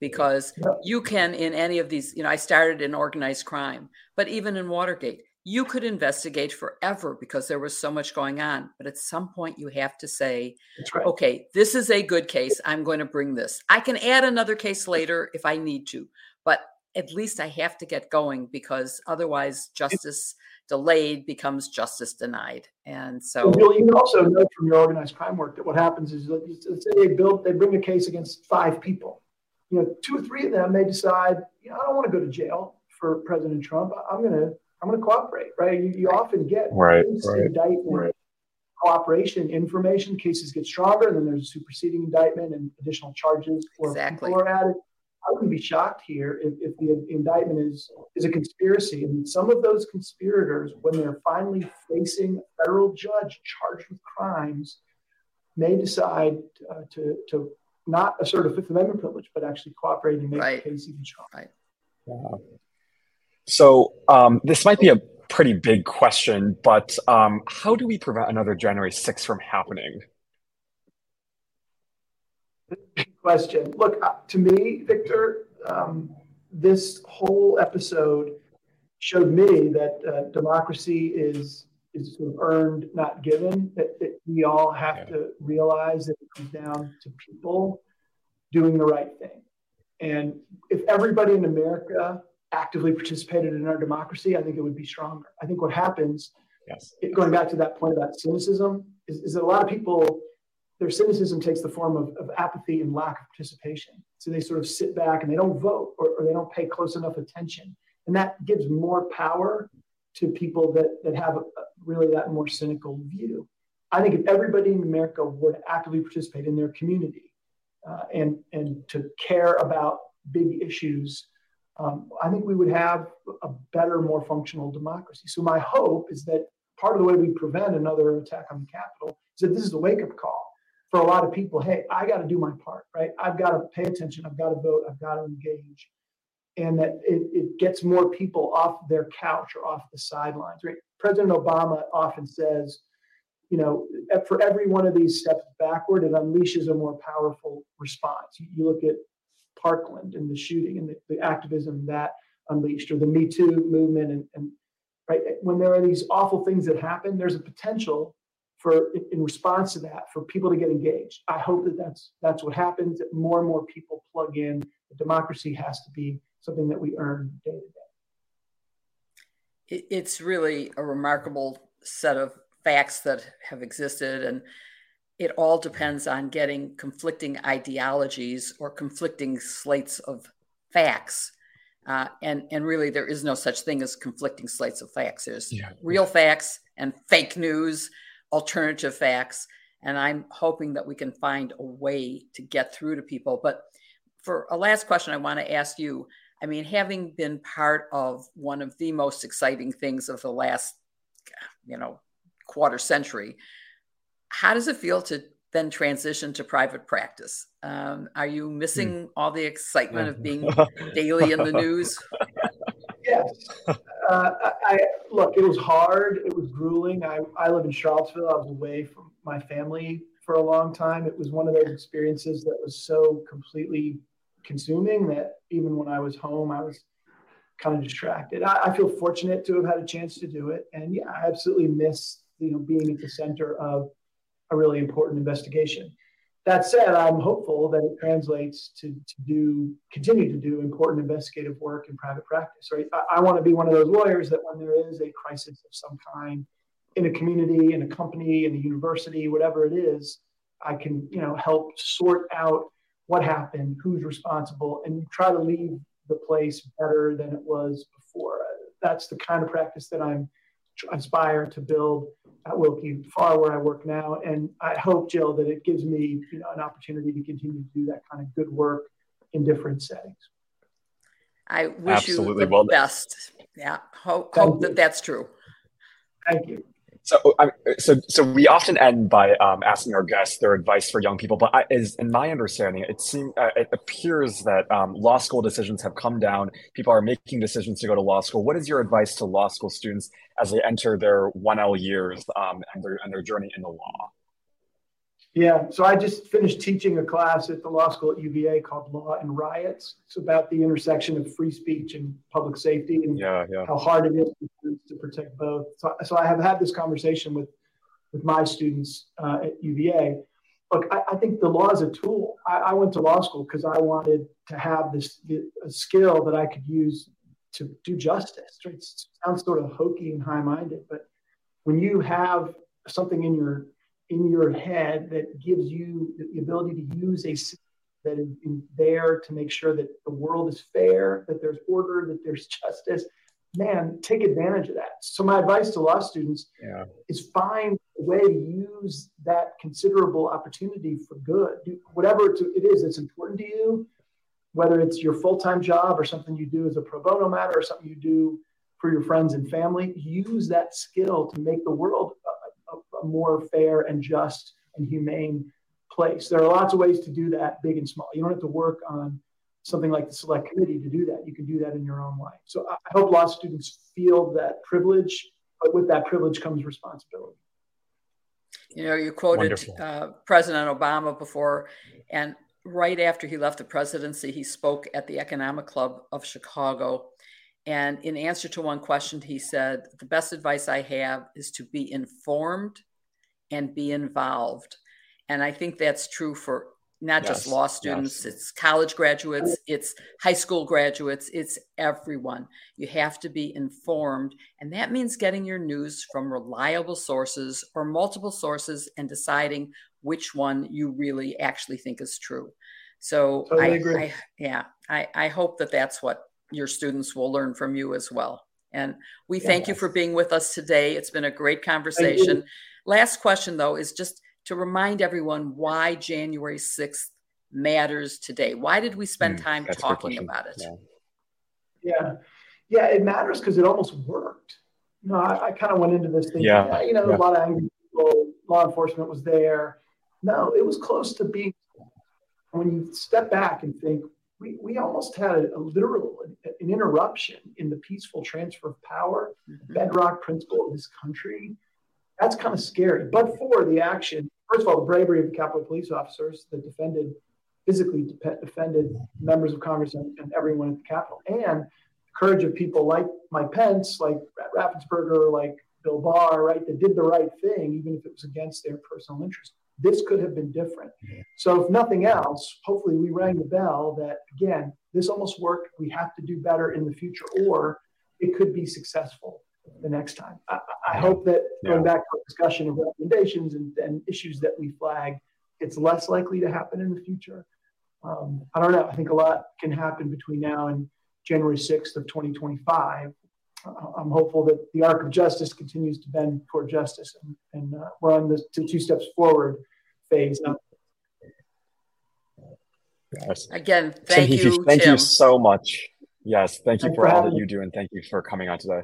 Because you can, in any of these, I started in organized crime, but even in Watergate, you could investigate forever because there was so much going on. But at some point, you have to say, okay, this is a good case. I'm going to bring this. I can add another case later if I need to, but at least I have to get going, because otherwise justice delayed becomes justice denied. And so you also know from your organized crime work that what happens is, let's say they bring a case against 5 people. Two or three of them, they decide, I don't want to go to jail for President Trump. I'm going to cooperate, right? You often get indictment, cooperation, information, cases get stronger, and then there's a superseding indictment and additional charges or people are added. I wouldn't be shocked here if the indictment is a conspiracy. And some of those conspirators, when they're finally facing a federal judge charged with crimes, may decide to not assert a Fifth Amendment privilege, but actually cooperate and make the case even stronger. Right. So this might be a pretty big question, but how do we prevent another January 6th from happening? Question. Look, to me, Victor, this whole episode showed me that democracy is sort of earned, not given, that we all have to realize that it comes down to people doing the right thing. And if everybody in America actively participated in our democracy, I think it would be stronger. I think what happens, going back to that point about cynicism, is that a lot of people, their cynicism takes the form of apathy and lack of participation. So they sort of sit back and they don't vote or they don't pay close enough attention. And that gives more power to people that have really that more cynical view. I think if everybody in America were to actively participate in their community and to care about big issues, I think we would have a better, more functional democracy. So my hope is that part of the way we prevent another attack on the Capitol is that this is a wake-up call for a lot of people. Hey, I got to do my part, right? I've got to pay attention. I've got to vote. I've got to engage. And that it gets more people off their couch or off the sidelines, right? President Obama often says, for every one of these steps backward, it unleashes a more powerful response. You look at Parkland and the shooting and the activism that unleashed, or the Me Too movement. And right when there are these awful things that happen, there's a potential for, in response to that, for people to get engaged. I hope that's what happens, that more and more people plug in. Democracy has to be something that we earn day to day. It's really a remarkable set of facts that have existed, and it all depends on getting conflicting ideologies or conflicting slates of facts. And really, there is no such thing as conflicting slates of facts. There's real facts and fake news, alternative facts, And I'm hoping that we can find a way to get through to people. But for a last question, I want to ask you, I mean, having been part of one of the most exciting things of the last, quarter century, how does it feel to then transition to private practice? Are you missing all the excitement of being daily in the news? Yes. Look, it was hard. It was grueling. I live in Charlottesville. I was away from my family for a long time. It was one of those experiences that was so completely consuming that even when I was home, I was kind of distracted. I feel fortunate to have had a chance to do it. And yeah, I absolutely miss, being at the center of a really important investigation. That said, I'm hopeful that it translates to continue to do important investigative work in private practice. Right? I want to be one of those lawyers that when there is a crisis of some kind in a community, in a company, in a university, whatever it is, I can, help sort out what happened, who's responsible, and try to leave the place better than it was before. That's the kind of practice that I aspire to build at Wilkie Farr, where I work now. And I hope, Jill, that it gives me an opportunity to continue to do that kind of good work in different settings. I wish you the best. Yeah, hope that that's true. Thank you. So we often end by asking our guests their advice for young people. But in my understanding, it appears that law school decisions have come down. People are making decisions to go to law school. What is your advice to law school students as they enter their 1L years and their journey in the law? Yeah, so I just finished teaching a class at the law school at UVA called Law and Riots. It's about the intersection of free speech and public safety and how hard it is to protect both. So I have had this conversation with my students at UVA. Look, I think the law is a tool. I went to law school because I wanted to have a skill that I could use to do justice. It sounds sort of hokey and high-minded, but when you have something in your head that gives you the ability to use a system that is there to make sure that the world is fair, that there's order, that there's justice, man, take advantage of that. So my advice to law students is find a way to use that considerable opportunity for good. Do whatever it is that's important to you, whether it's your full-time job or something you do as a pro bono matter or something you do for your friends and family. Use that skill to make the world a more fair and just and humane place. There are lots of ways to do that, big and small. You don't have to work on something like the select committee to do that. You can do that in your own life. So I hope law students feel that privilege, but with that privilege comes responsibility. You quoted President Obama before, and right after he left the presidency, he spoke at the Economic Club of Chicago. And in answer to one question, he said, the best advice I have is to be informed and be involved. And I think that's true for not just law students, it's college graduates, it's high school graduates, it's everyone. You have to be informed. And that means getting your news from reliable sources or multiple sources and deciding which one you really actually think is true. So totally agree. I hope that that's what your students will learn from you as well. And we thank you for being with us today. It's been a great conversation. Last question, though, is just to remind everyone why January 6th matters today. Why did we spend time talking about it? Yeah, it matters because it almost worked. I kind of went into this thinking, a lot of angry people, law enforcement was there. No, it was close to being. When you step back and think, we almost had a literal interruption in the peaceful transfer of power, bedrock principle of this country. That's kind of scary. But for the action, first of all, the bravery of the Capitol Police officers that physically defended members of Congress and everyone at the Capitol, and the courage of people like Mike Pence, like Raffensperger, like Bill Barr, right, that did the right thing, even if it was against their personal interest. This could have been different. So if nothing else, hopefully we rang the bell that, again, this almost worked. We have to do better in the future, or it could be successful the next time. I hope that going back to our discussion of recommendations and issues that we flag, it's less likely to happen in the future. I don't know. I think a lot can happen between now and January 6th of 2025 I'm hopeful that the arc of justice continues to bend toward justice, and we're on the two steps forward phase. Yes. Again, thank you, Tim. You so much. Yes, thank you for all that you do, and thank you for coming on today.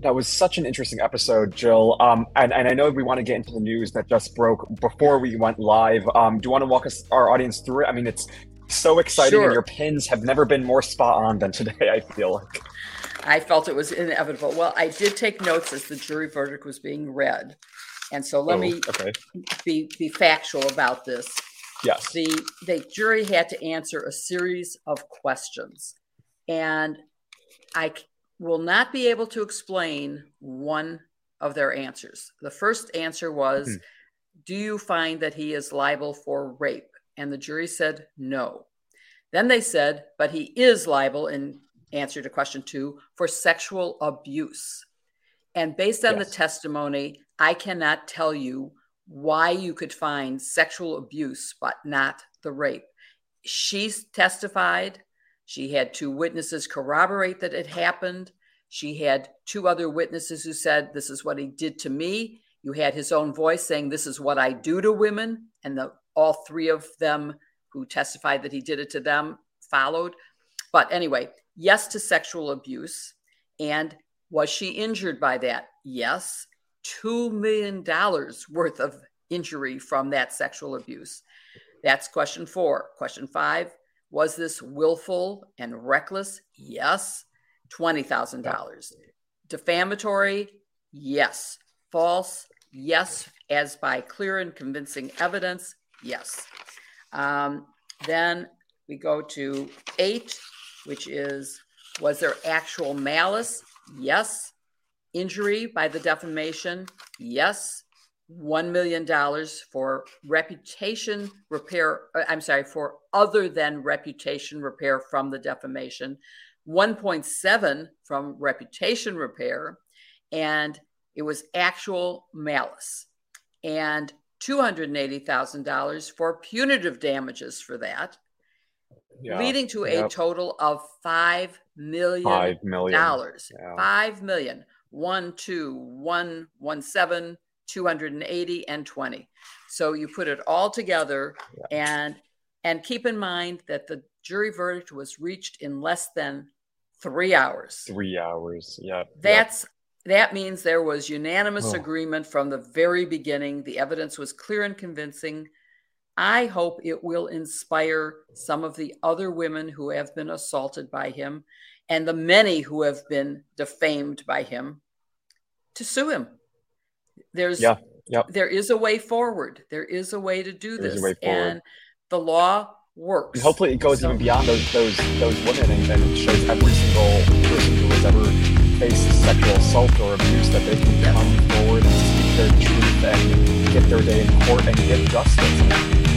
That was such an interesting episode, Jill. And I know we want to get into the news that just broke before we went live. Do you want to walk our audience through it? I mean, it's so exciting, sure. And your pins have never been more spot on than today, I feel like. I felt it was inevitable. Well, I did take notes as the jury verdict was being read. And so let me be factual about this. Yes. The jury had to answer a series of questions. And I will not be able to explain one of their answers. The first answer was, do you find that he is liable for rape? And the jury said no. Then they said, but he is liable, in answer to question 2, for sexual abuse. And based on the testimony, I cannot tell you why you could find sexual abuse, but not the rape. She testified. She had 2 witnesses corroborate that it happened. She had 2 other witnesses who said, this is what he did to me. You had his own voice saying, this is what I do to women. And all 3 of them who testified that he did it to them followed. But anyway, yes to sexual abuse. And was she injured by that? Yes. $2 million worth of injury from that sexual abuse. That's question 4. Question 5. Was this willful and reckless? Yes. $20,000. Defamatory? Yes. False? Yes. As by clear and convincing evidence? Yes. Then we go to 8, which is, was there actual malice? Yes. Injury by the defamation? Yes. $1 million for reputation repair, for other than reputation repair from the defamation, 1.7 from reputation repair, and it was actual malice, and $280,000 for punitive damages for that, leading to a total of $5 million. Yeah. 5 million. 1, 2, 1, 1, 7. 280 and 20. So you put it all together, and keep in mind that the jury verdict was reached in less than 3 hours. 3 hours. Yeah. That means there was unanimous agreement from the very beginning. The evidence was clear and convincing. I hope it will inspire some of the other women who have been assaulted by him and the many who have been defamed by him to sue him. There is a way forward. There is a way to do this, and the law works. And hopefully, it goes even beyond those women, and it shows every single person who has ever faced sexual assault or abuse that they can come forward and speak their truth and get their day in court and get justice.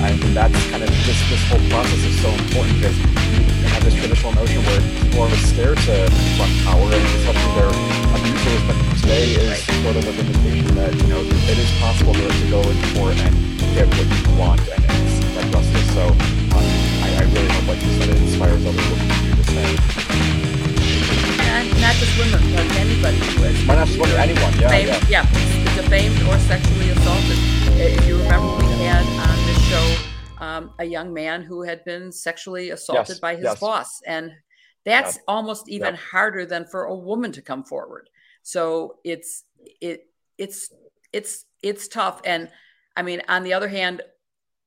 And that's kind of this whole process is so important, because you have this traditional notion where people are scared to confront power and especially their abusers, but today is sort of an indication that, you know, it is possible to go in court and get what you want and seek that justice. So I really hope, like you said, it inspires other women to do the same. And not just women, but anybody who is. Why not just women? Anyone, defamed or sexually assaulted. If you remember, we had on this show a young man who had been sexually assaulted by his boss, and that's almost even harder than for a woman to come forward. So it's tough. And I mean, on the other hand,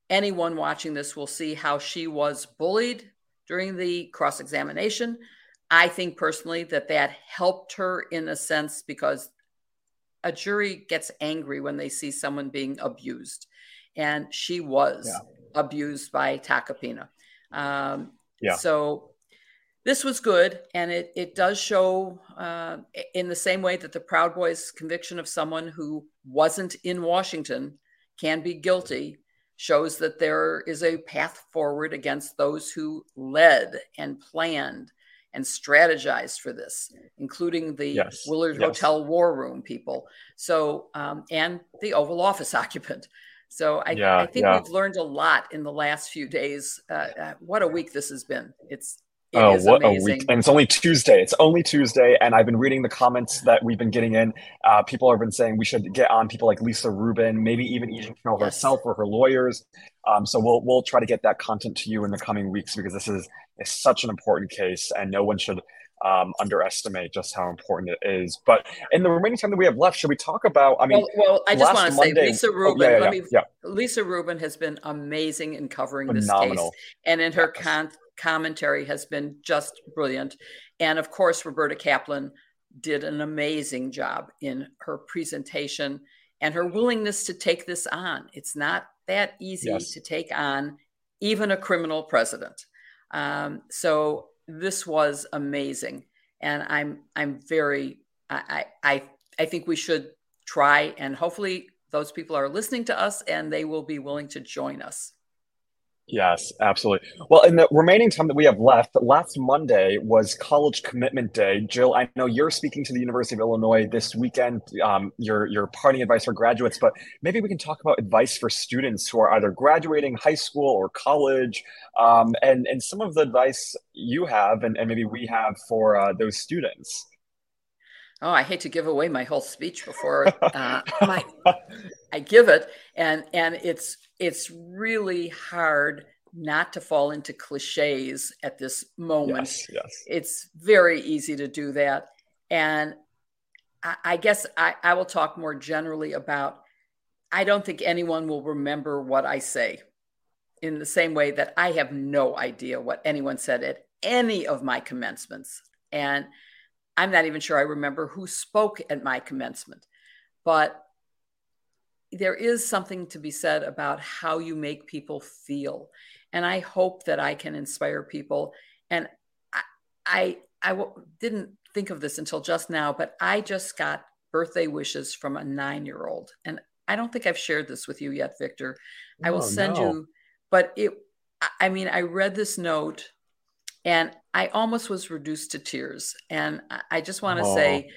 anyone watching this will see how she was bullied during the cross-examination. I think personally that helped her in a sense, because a jury gets angry when they see someone being abused, and she was abused by Tacopina. So this was good, and it does show in the same way that the Proud Boys' conviction of someone who wasn't in Washington can be guilty, shows that there is a path forward against those who led and planned and strategized for this, including the Willard Hotel War Room people, and the Oval Office occupant. So I think we've learned a lot in the last few days. What a week this has been. It's amazing. And it's only Tuesday. It's only Tuesday. And I've been reading the comments that we've been getting in. People have been saying we should get on people like Lisa Rubin, maybe even E. Jean Carroll herself or her lawyers. So we'll try to get that content to you in the coming weeks, because this is such an important case, and no one should underestimate just how important it is. But in the remaining time that we have left, should we talk about, I just want to say Lisa Rubin, Lisa Rubin has been amazing in covering this case, and in her commentary has been just brilliant. And of course, Roberta Kaplan did an amazing job in her presentation and her willingness to take this on. It's not that easy to take on even a criminal president. So this was amazing. And I think we should try, and hopefully those people are listening to us and they will be willing to join us. Yes, absolutely. Well, in the remaining time that we have left, last Monday was College Commitment Day. Jill, I know you're speaking to the University of Illinois this weekend, your parting advice for graduates, but maybe we can talk about advice for students who are either graduating high school or college, and some of the advice you have and maybe we have for those students. Oh, I hate to give away my whole speech before I give it. And it's really hard not to fall into cliches at this moment. Yes. It's very easy to do that. And I guess I will talk more generally about, I don't think anyone will remember what I say, in the same way that I have no idea what anyone said at any of my commencements. And I'm not even sure I remember who spoke at my commencement, but there is something to be said about how you make people feel. And I hope that I can inspire people. And I didn't think of this until just now, but I just got birthday wishes from a 9-year-old. And I don't think I've shared this with you yet, Victor. I will send you, but I read this note and I almost was reduced to tears. And I just want to say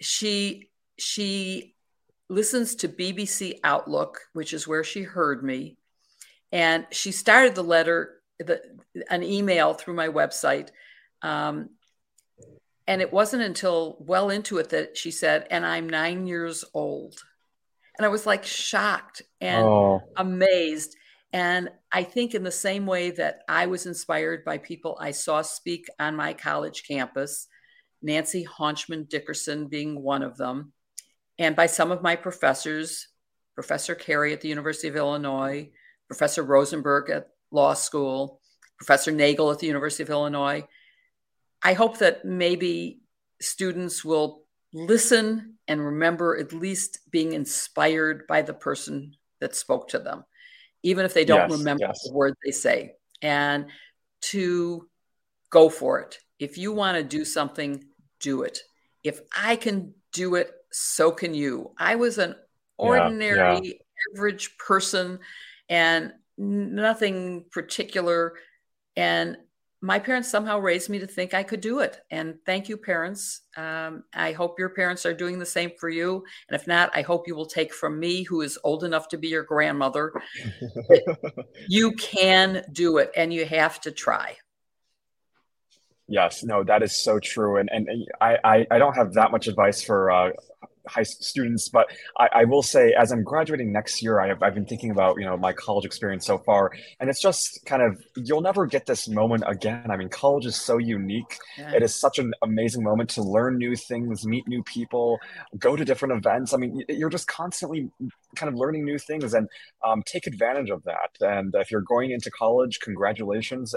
she listens to BBC Outlook, which is where she heard me. And she started an email through my website. And it wasn't until well into it that she said, and I'm 9 years old. And I was like shocked and amazed. And I think in the same way that I was inspired by people I saw speak on my college campus, Nancy Haunchman Dickerson being one of them, and by some of my professors, Professor Carey at the University of Illinois, Professor Rosenberg at law school, Professor Nagel at the University of Illinois. I hope that maybe students will listen and remember at least being inspired by the person that spoke to them, even if they don't remember the word they say, and to go for it. If you want to do something, do it. If I can do it, so can you. I was an ordinary, average person and nothing particular. And my parents somehow raised me to think I could do it. And thank you, parents. I hope your parents are doing the same for you. And if not, I hope you will take from me, who is old enough to be your grandmother, that you can do it and you have to try. Yes, no, that is so true. And I don't have that much advice for high students, but I will say, as I'm graduating next year, I've been thinking about, my college experience so far, and it's just kind of, you'll never get this moment again. I mean, college is so unique. Yeah. It is such an amazing moment to learn new things, meet new people, go to different events. I mean, you're just constantly kind of learning new things, and take advantage of that. And if you're going into college, congratulations.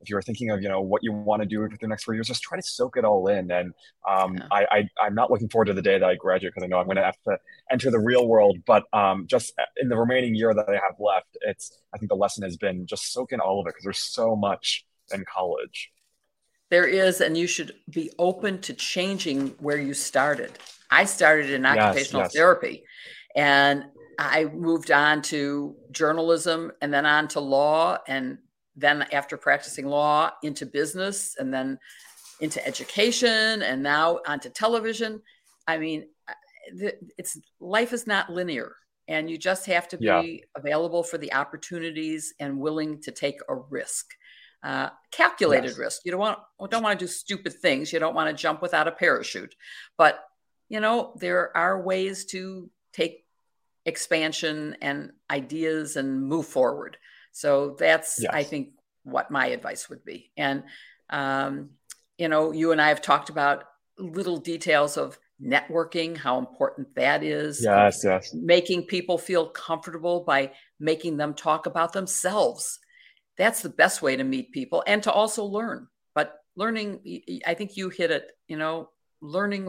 If you're thinking of, what you want to do for the next 4 years, just try to soak it all in. And I'm not looking forward to the day that I graduate, because I know I'm going to have to enter the real world. But just in the remaining year that I have left, I think the lesson has been just soak in all of it, because there's so much in college. There is, and you should be open to changing where you started. I started in occupational therapy, and I moved on to journalism, and then on to law, and then after practicing law, into business, and then into education, and now onto television. I mean, life is not linear. And you just have to be available for the opportunities and willing to take a risk, calculated risk. You don't want to do stupid things. You don't want to jump without a parachute. But, you know, there are ways to take expansion and ideas and move forward. So that's, I think, what my advice would be. And, you know, you and I have talked about little details of networking, how important that is. Yes. Making people feel comfortable by making them talk about themselves. That's the best way to meet people and to also learn. But learning, I think you hit it, you know, learning.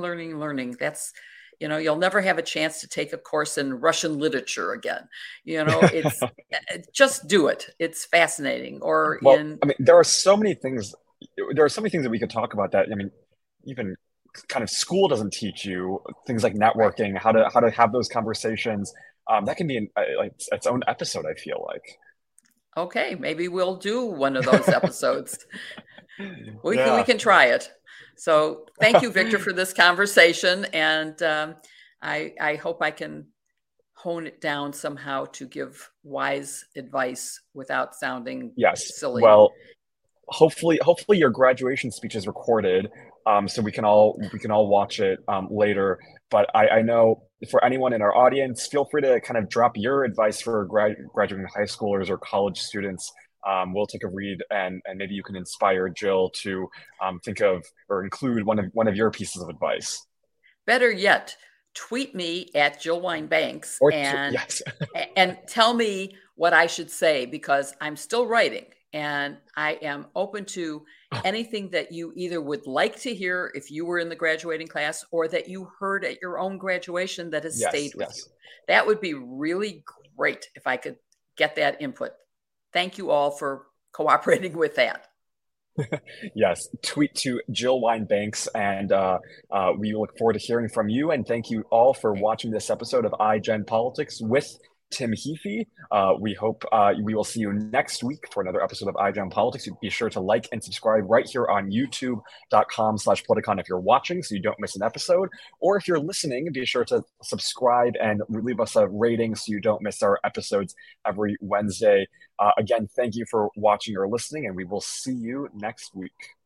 That's, you know, you'll never have a chance to take a course in Russian literature again. You know, it's just do it. It's fascinating. Or I mean, there are so many things that we could talk about that. I mean, even kind of school doesn't teach you things like networking, how to have those conversations. That can be like its own episode, I feel like. Okay, maybe we'll do one of those episodes. We can try it. So thank you, Victor, for this conversation. And I hope I can hone it down somehow to give wise advice without sounding silly. Well, hopefully your graduation speech is recorded, so we can all watch it later. But I know for anyone in our audience, feel free to kind of drop your advice for graduating high schoolers or college students. We'll take a read, and maybe you can inspire Jill to think of or include one of your pieces of advice. Better yet, tweet me at Jill Wine-Banks and tell me what I should say, because I'm still writing and I am open to anything that you either would like to hear if you were in the graduating class, or that you heard at your own graduation that has stayed with you. That would be really great if I could get that input. Thank you all for cooperating with that. Yes, tweet to Jill Wine-Banks, and we look forward to hearing from you. And thank you all for watching this episode of iGen Politics with Tim Heaphy. We hope we will see you next week for another episode of iGen Politics. Be sure to like and subscribe right here on youtube.com/Politicon if you're watching, so you don't miss an episode. Or if you're listening, be sure to subscribe and leave us a rating so you don't miss our episodes every Wednesday. Again, thank you for watching or listening, and we will see you next week.